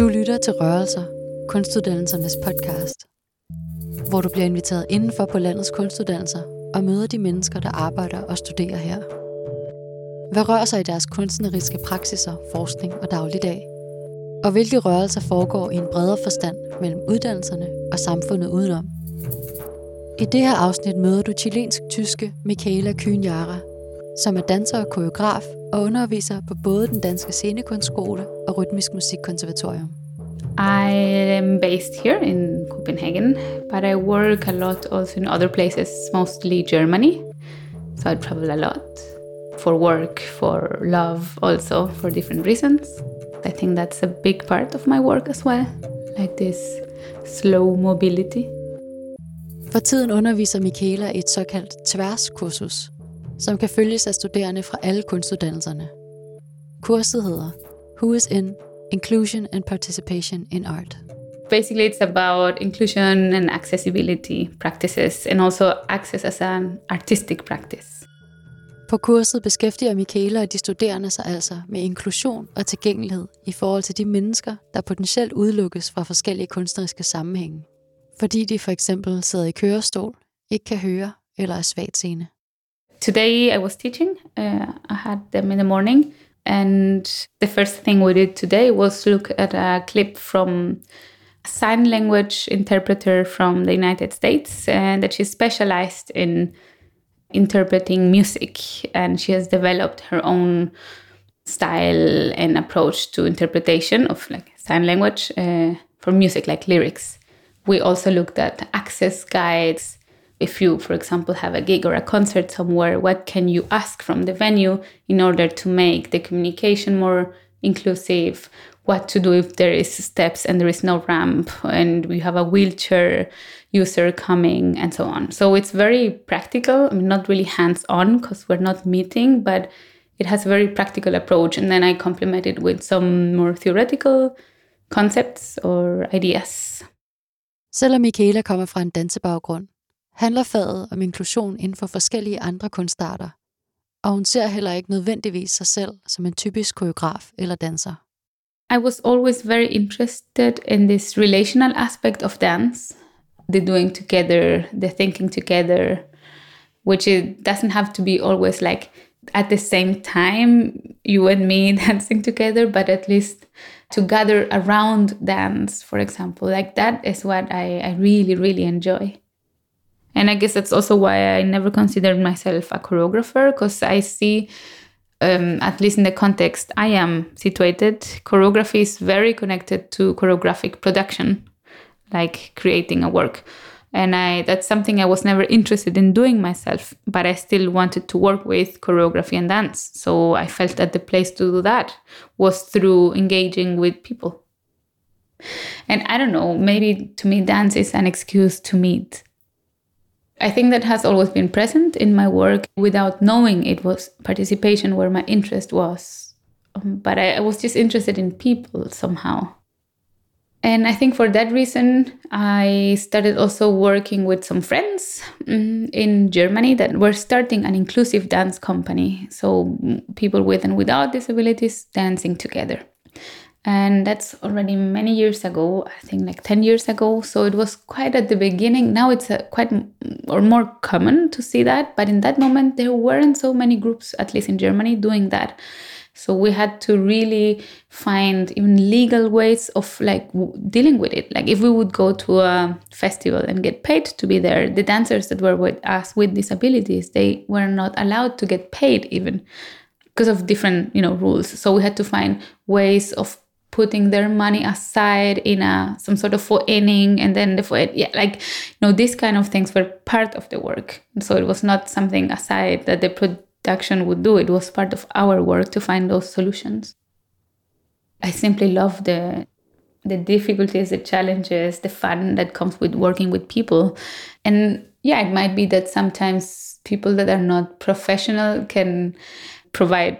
Du lytter til Rørelser, Kunstuddannelsernes podcast, hvor du bliver inviteret indenfor på landets kunstuddannelser og møder de mennesker, der arbejder og studerer her. Hvad rører sig i deres kunstneriske praksiser, forskning og dagligdag? Og hvilke rørelser foregår i en bredere forstand mellem uddannelserne og samfundet udenom? I det her afsnit møder du chilensk-tyske Micaela Kühn Jara, som er danser og koreograf og underviser på både den danske scenekunstskole og Rytmisk Musikkonservatorium. I am based here in Copenhagen, but I work a lot also in other places, mostly Germany. So I travel a lot for work, for love, also for different reasons. I think that's a big part of my work as well, like this slow mobility. For tiden underviser Micaela et såkaldt tværskursus, som kan følges af studerende fra alle kunstuddannelserne. Kurset hedder Who is in? Inclusion and participation in art. Basically, it's about inclusion and accessibility practices, and also access as an artistic practice. På kurset beskæftiger Micaela og de studerende sig altså med inklusion og tilgængelighed i forhold til de mennesker, der potentielt udelukkes fra forskellige kunstneriske sammenhænge, fordi de for eksempel sidder i kørestol, ikke kan høre eller er svagtseende. Today I was teaching. I had them in the morning, and the first thing we did today was look at a clip from a sign language interpreter from the United States, and that she specialized in interpreting music, and she has developed her own style and approach to interpretation of like sign language for music, like lyrics. We also looked at access guides. If you, for example, have a gig or a concert somewhere, what can you ask from the venue in order to make the communication more inclusive? What to do if there is steps and there is no ramp and we have a wheelchair user coming and so on. So it's very practical. I mean, not really hands-on because we're not meeting, but it has a very practical approach. And then I complement it with some more theoretical concepts or ideas. Selvom Micaela kommer fra en dansebaggrund, handler faget om inklusion inden for forskellige andre kunstarter, og hun ser heller ikke nødvendigvis sig selv som en typisk koreograf eller danser. I was always very interested in this relational aspect of dance, the doing together, the thinking together, which it doesn't have to be always like at the same time, you and me dancing together, but at least to gather around dance, for example, like that is what I really, really enjoy. And I guess that's also why I never considered myself a choreographer, because I see, at least in the context I am situated, choreography is very connected to choreographic production, like creating a work. And that's something I was never interested in doing myself, but I still wanted to work with choreography and dance. So I felt that the place to do that was through engaging with people. And I don't know, maybe to me dance is an excuse to meet. I think that has always been present in my work without knowing it was participation where my interest was. But I was just interested in people somehow. And I think for that reason, I started also working with some friends in Germany that were starting an inclusive dance company. So people with and without disabilities dancing together. And that's already many years ago, I think like 10 years ago. So it was quite at the beginning. Now it's more common to see that. But in that moment, there weren't so many groups, at least in Germany, doing that. So we had to really find even legal ways of like dealing with it. Like if we would go to a festival and get paid to be there, the dancers that were with us with disabilities, they were not allowed to get paid even because of different, rules. So we had to find ways of putting their money aside in some sort of forening, and then these kind of things were part of the work. So it was not something aside that the production would do. It was part of our work to find those solutions. I simply love the difficulties, the challenges, the fun that comes with working with people. And yeah, it might be that sometimes people that are not professional can provide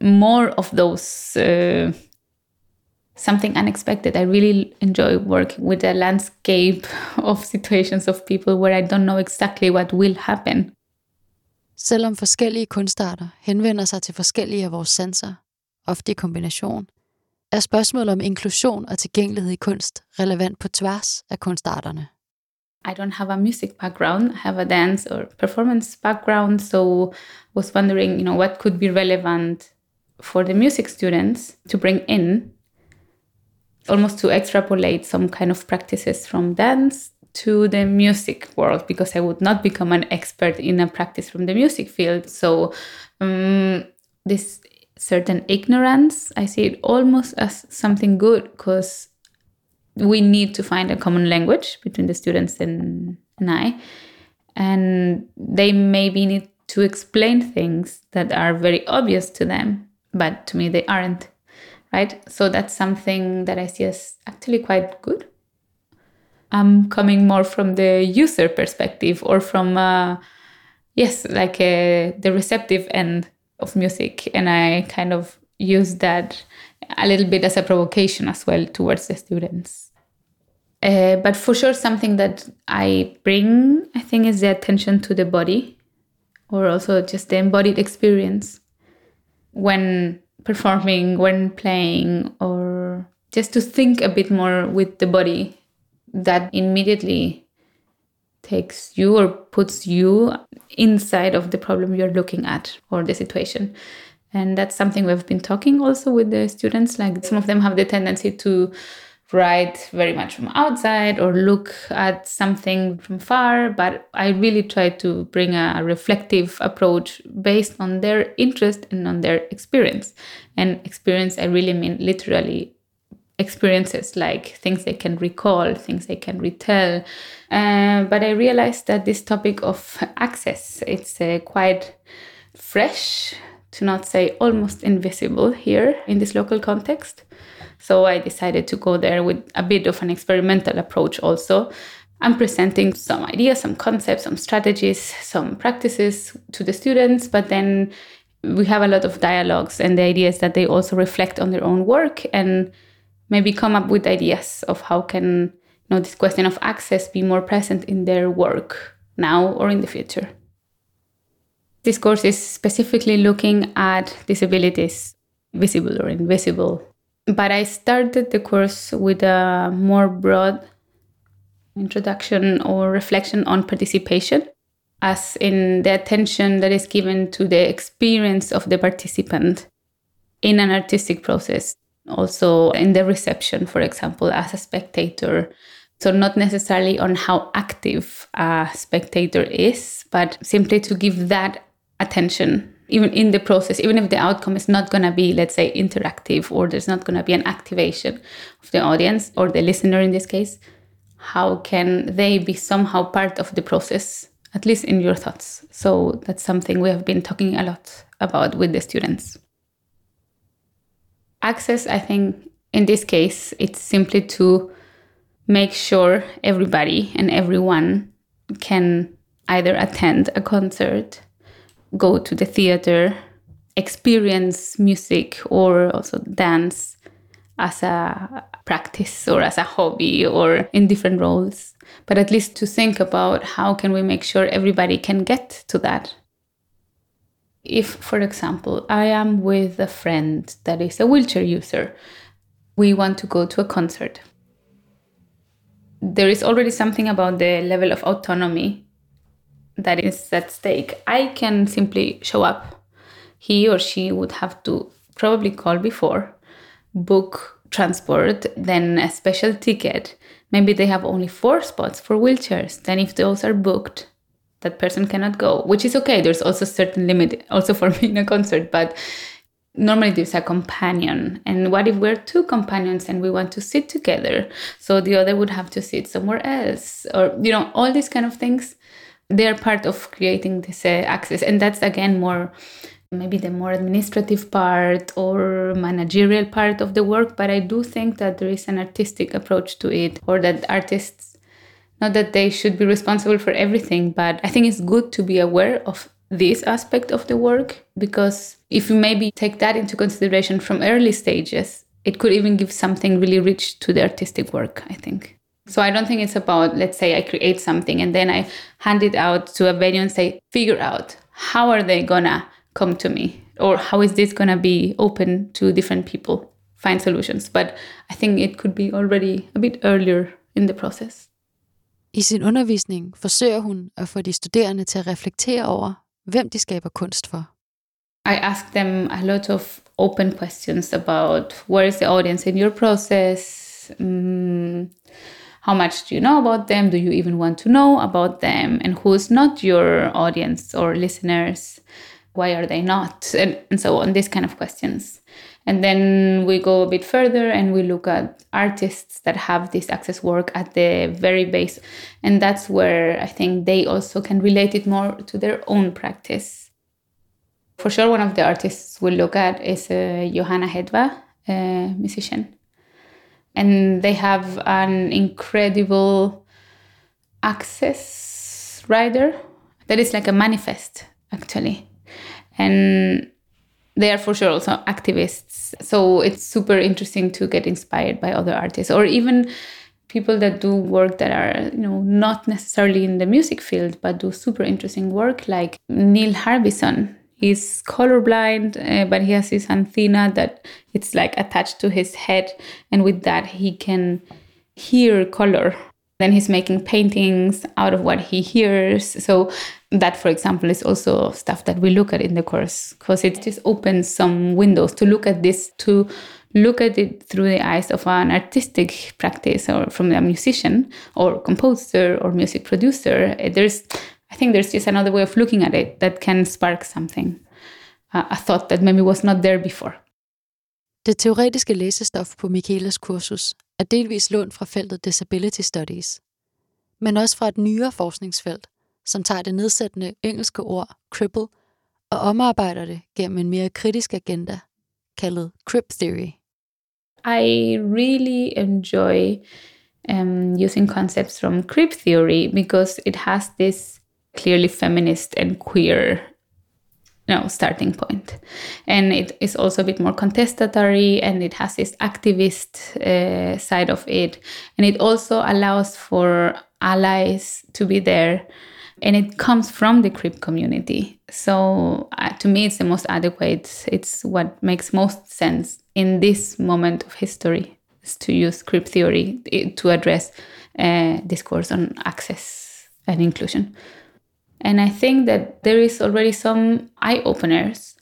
more of those something unexpected. I really enjoy working with a landscape of situations of people where I don't know exactly what will happen. Selvom forskellige kunstarter henvender sig til forskellige af vores sanser, ofte i kombination, Er spørgsmålet om inklusion og tilgængelighed i kunst relevant på tværs af kunstarterne? I don't have a music background, I have a dance or performance background, so was wondering, what could be relevant for the music students to bring in, almost to extrapolate some kind of practices from dance to the music world, because I would not become an expert in a practice from the music field. So this certain ignorance, I see it almost as something good, because we need to find a common language between the students and I. And they maybe need to explain things that are very obvious to them, but to me they aren't, right? So that's something that I see as actually quite good. I'm coming more from the user perspective or from, the receptive end of music. And I kind of use that a little bit as a provocation as well towards the students. But for sure, something that I bring, I think, is the attention to the body, or also just the embodied experience when performing, when playing, or just to think a bit more with the body. That immediately takes you or puts you inside of the problem you're looking at or the situation. And that's something we've been talking also with the students. Like, some of them have the tendency to write very much from outside or look at something from far, but I really try to bring a reflective approach based on their interest and on their experience. And experience, I really mean literally experiences, like things they can recall, things they can retell. But I realized that this topic of access, it's quite fresh, to not say almost invisible here in this local context. So I decided to go there with a bit of an experimental approach also. I'm presenting some ideas, some concepts, some strategies, some practices to the students, but then we have a lot of dialogues, and the idea is that they also reflect on their own work and maybe come up with ideas of how can this question of access be more present in their work now or in the future. This course is specifically looking at disabilities, visible or invisible. But I started the course with a more broad introduction or reflection on participation, as in the attention that is given to the experience of the participant in an artistic process. Also in the reception, for example, as a spectator. So not necessarily on how active a spectator is, but simply to give that attention, even in the process, even if the outcome is not going to be, let's say, interactive, or there's not going to be an activation of the audience or the listener in this case, how can they be somehow part of the process, at least in your thoughts? So that's something we have been talking a lot about with the students. Access, I think, in this case, it's simply to make sure everybody and everyone can either attend a concert, go to the theater, experience music or also dance as a practice or as a hobby or in different roles. But at least to think about how can we make sure everybody can get to that. If, for example, I am with a friend that is a wheelchair user, we want to go to a concert. There is already something about the level of autonomy that is at stake. I can simply show up. He or she would have to probably call before, book transport, then a special ticket. Maybe they have only 4 spots for wheelchairs. Then if those are booked, that person cannot go, which is okay. There's also a certain limit also for me in a concert, but normally there's a companion. And what if we're 2 companions and we want to sit together? So the other would have to sit somewhere else, or, all these kind of things. They're part of creating this access. And that's, again, more maybe the more administrative part or managerial part of the work. But I do think that there is an artistic approach to it, or that artists, not that they should be responsible for everything, but I think it's good to be aware of this aspect of the work, because if you maybe take that into consideration from early stages, it could even give something really rich to the artistic work, I think. So I don't think it's about, let's say, I create something and then I hand it out to a venue and say, figure out how are they gonna come to me, or how is this gonna be open to different people. find solutions. But I think it could be already a bit earlier in the process. I sin undervisning forsøger hun at få de studerende til at reflektere over, hvem de skaber kunst for. I ask them a lot of open questions about where is the audience in your process? How much do you know about them? Do you even want to know about them? And who is not your audience or listeners? Why are they not? And so on, these kind of questions. And then we go a bit further and we look at artists that have this access work at the very base. And that's where I think they also can relate it more to their own practice. For sure, one of the artists we'll look at is Johanna Hedva, a musician. And they have an incredible access rider that is like a manifest, actually. And they are for sure also activists. So it's super interesting to get inspired by other artists or even people that do work that are, you know, not necessarily in the music field, but do super interesting work like Neil Harbisson. He's colorblind, but he has his antenna that it's like attached to his head. And with that, he can hear color. Then he's making paintings out of what he hears. So that, for example, is also stuff that we look at in the course because it just opens some windows to look at this, to look at it through the eyes of an artistic practice or from a musician or composer or music producer. I think there's just another way of looking at it that can spark something, a thought that maybe was not there before. Det teoretiske læsestof på Micaelas kursus er delvis lånt fra feltet Disability Studies, men også fra et nyere forskningsfelt, som tager det nedsættende engelske ord cripple og omarbejder det gennem en mere kritisk agenda, kaldet Crip Theory. I really enjoy using concepts from Crip Theory because it has this clearly feminist and queer starting point. And it is also a bit more contestatory and it has this activist side of it. And it also allows for allies to be there. And it comes from the Crip community. So to me, it's the most adequate. It's what makes most sense in this moment of history is to use Crip Theory to address discourse on access and inclusion. And I think that there is already some eye-openers.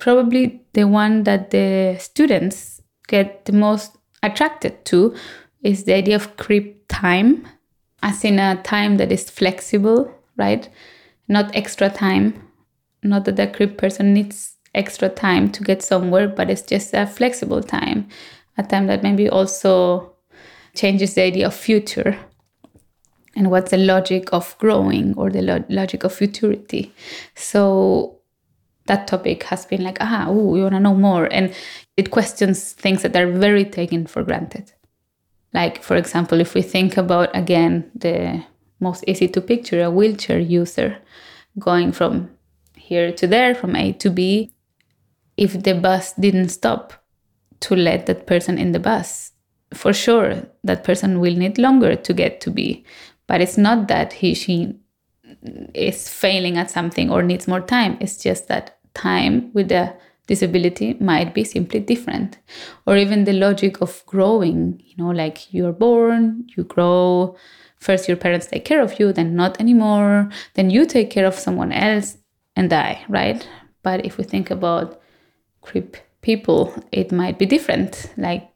Probably the one that the students get the most attracted to is the idea of Crip time, as in a time that is flexible, right? Not extra time. Not that the Crip person needs extra time to get somewhere, but it's just a flexible time. A time that maybe also changes the idea of future. And what's the logic of growing or the logic of futurity? So that topic has been like, we want to know more. And it questions things that are very taken for granted. Like, for example, if we think about, again, the most easy to picture, a wheelchair user going from here to there, from A to B, if the bus didn't stop to let that person in the bus, for sure, that person will need longer to get to B. But it's not that she is failing at something or needs more time. It's just that time with a disability might be simply different. Or even the logic of growing, like you're born, you grow. First, your parents take care of you, then not anymore. Then you take care of someone else and die, right? But if we think about Crip people, it might be different. Like,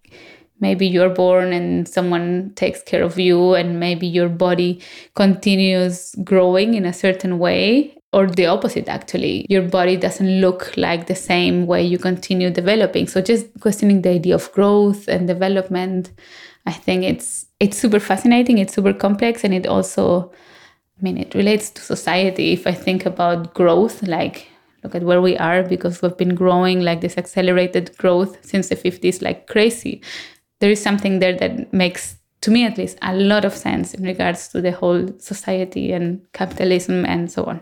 maybe you're born and someone takes care of you and maybe your body continues growing in a certain way or the opposite, actually. Your body doesn't look like the same way you continue developing. So just questioning the idea of growth and development, I think it's super fascinating, it's super complex, and it also, it relates to society. If I think about growth, like look at where we are because we've been growing like this accelerated growth since the 50s like crazy. There is something there that makes, to me at least, a lot of sense in regards to the whole society and capitalism and so on.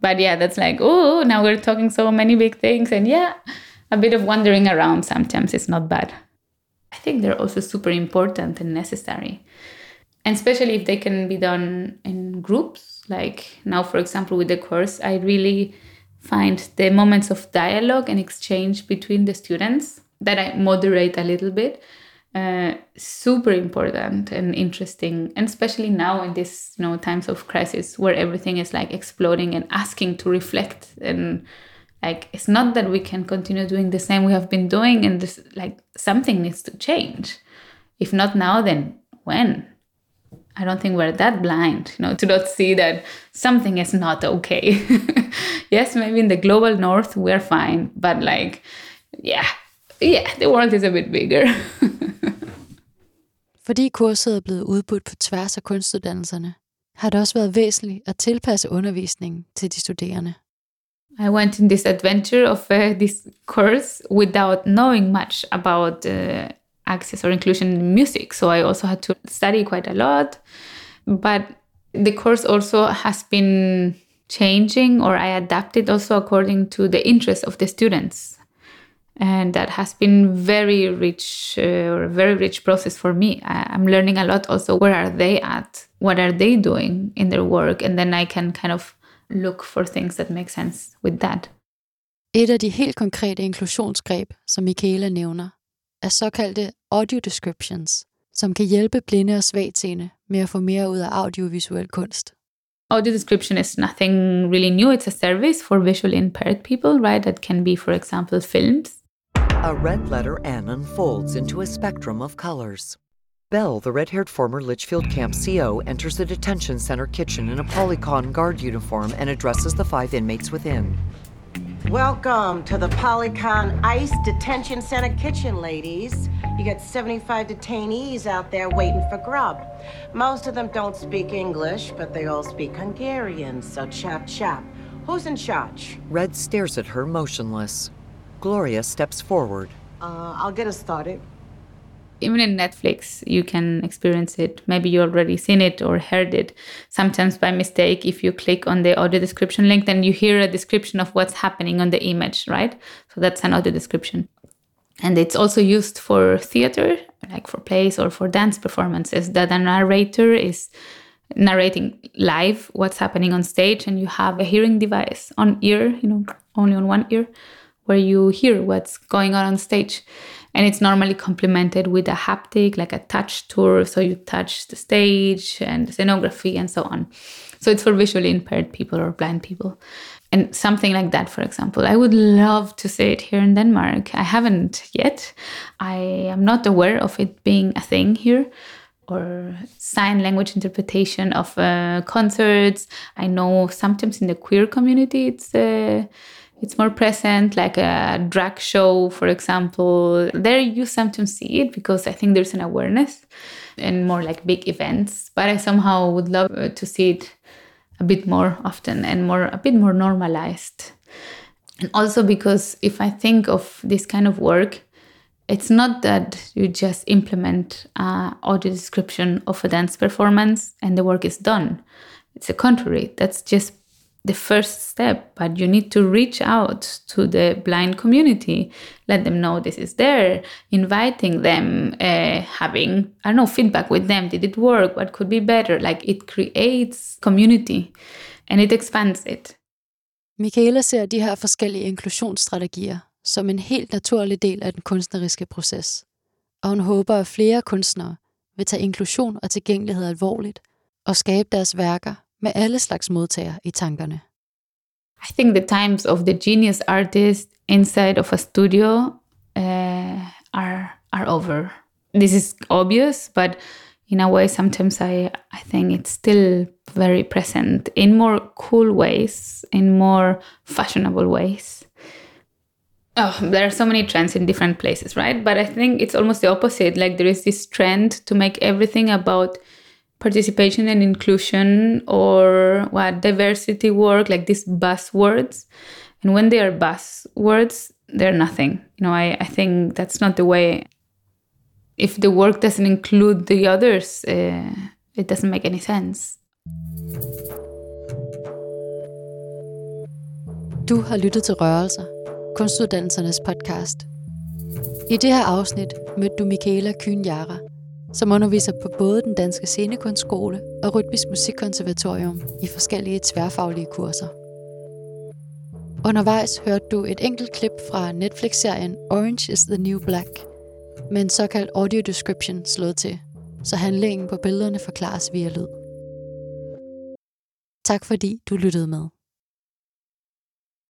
But yeah, that's like, now we're talking so many big things. And yeah, a bit of wandering around sometimes is not bad. I think they're also super important and necessary. And especially if they can be done in groups. Like now, for example, with the course, I really find the moments of dialogue and exchange between the students that I moderate a little bit, super important and interesting, and especially now in these times of crisis where everything is like exploding and asking to reflect, and like it's not that we can continue doing the same we have been doing, and this, like, something needs to change. If not now, then when? I don't think we're that blind, to not see that something is not okay. Yes, maybe in the global north we're fine, but like, yeah, the world is a bit bigger. Fordi kurset er blevet udbudt på tværs af kunstuddannelserne, har det også været væsentligt at tilpasse undervisningen til de studerende. I went in this adventure of this course without knowing much about access or inclusion in music. So I also had to study quite a lot. But the course also has been changing, or I adapted also according to the interests of the students. And that has been very rich process for me. I'm learning a lot also, where are they at? What are they doing in their work? And then I can kind of look for things that make sense with that. Et af de helt konkrete inklusionsgreb, som Micaela nævner, er såkaldte audio descriptions, som kan hjælpe blinde og svagtseende med at få mere ud af audiovisuel kunst. Audio description is nothing really new. It's a service for visually impaired people, right? That can be, for example, films. A red letter N unfolds into a spectrum of colors. Belle, the red-haired former Litchfield Camp CO, enters the detention center kitchen in a Polycon guard uniform and addresses the 5 inmates within. Welcome to the Polycon ICE Detention Center kitchen, ladies. You got 75 detainees out there waiting for grub. Most of them don't speak English, but they all speak Hungarian, so chop chop. Who's in charge? Red stares at her motionless. Gloria steps forward. I'll get us started. Even in Netflix, you can experience it. Maybe you already seen it or heard it. Sometimes by mistake, if you click on the audio description link, then you hear a description of what's happening on the image, right? So that's an audio description. And it's also used for theater, like for plays or for dance performances, that a narrator is narrating live what's happening on stage, and you have a hearing device on ear, only on one ear, where you hear what's going on stage. And it's normally complemented with a haptic, like a touch tour. So you touch the stage and the scenography and so on. So it's for visually impaired people or blind people. And something like that, for example. I would love to see it here in Denmark. I haven't yet. I am not aware of it being a thing here. Or sign language interpretation of concerts. I know sometimes in the queer community it's more present, like a drag show, for example. There you sometimes see it because I think there's an awareness and more like big events. But I somehow would love to see it a bit more often and a bit more normalized. And also because if I think of this kind of work, it's not that you just implement audio description of a dance performance and the work is done. It's the contrary. That's just the first step, but you need to reach out to the blind community, let them know this is there, inviting them, having, feedback with them. Did it work? What could be better? Like, it creates community, and it expands it. Micaela ser de her forskellige inklusionsstrategier som en helt naturlig del af den kunstneriske proces, og hun håber, at flere kunstnere vil tage inklusion og tilgængelighed alvorligt og skabe deres værker med alle slags modtagere i tankerne. I think the times of the genius artist inside of a studio are over. This is obvious, but in a way sometimes I think it's still very present in more cool ways, in more fashionable ways. Oh, there are so many trends in different places, right? But I think it's almost the opposite. Like, there is this trend to make everything about participation and inclusion, or what diversity work, like these buzzwords. And when they are buzzwords, they're nothing. I think that's not the way. If the work doesn't include the others, it doesn't make any sense. Du har lyttet til Rørelser, Kunstuddannelsernes podcast. I det her afsnit mødte du Micaela Kühn Jara, som underviser på både den danske scenekunstskole og Rytmisk Musikkonservatorium i forskellige tværfaglige kurser. Undervejs hørte du et enkelt klip fra Netflix-serien Orange is the New Black, med en såkaldt audio description slået til, så handlingen på billederne forklares via lyd. Tak fordi du lyttede med.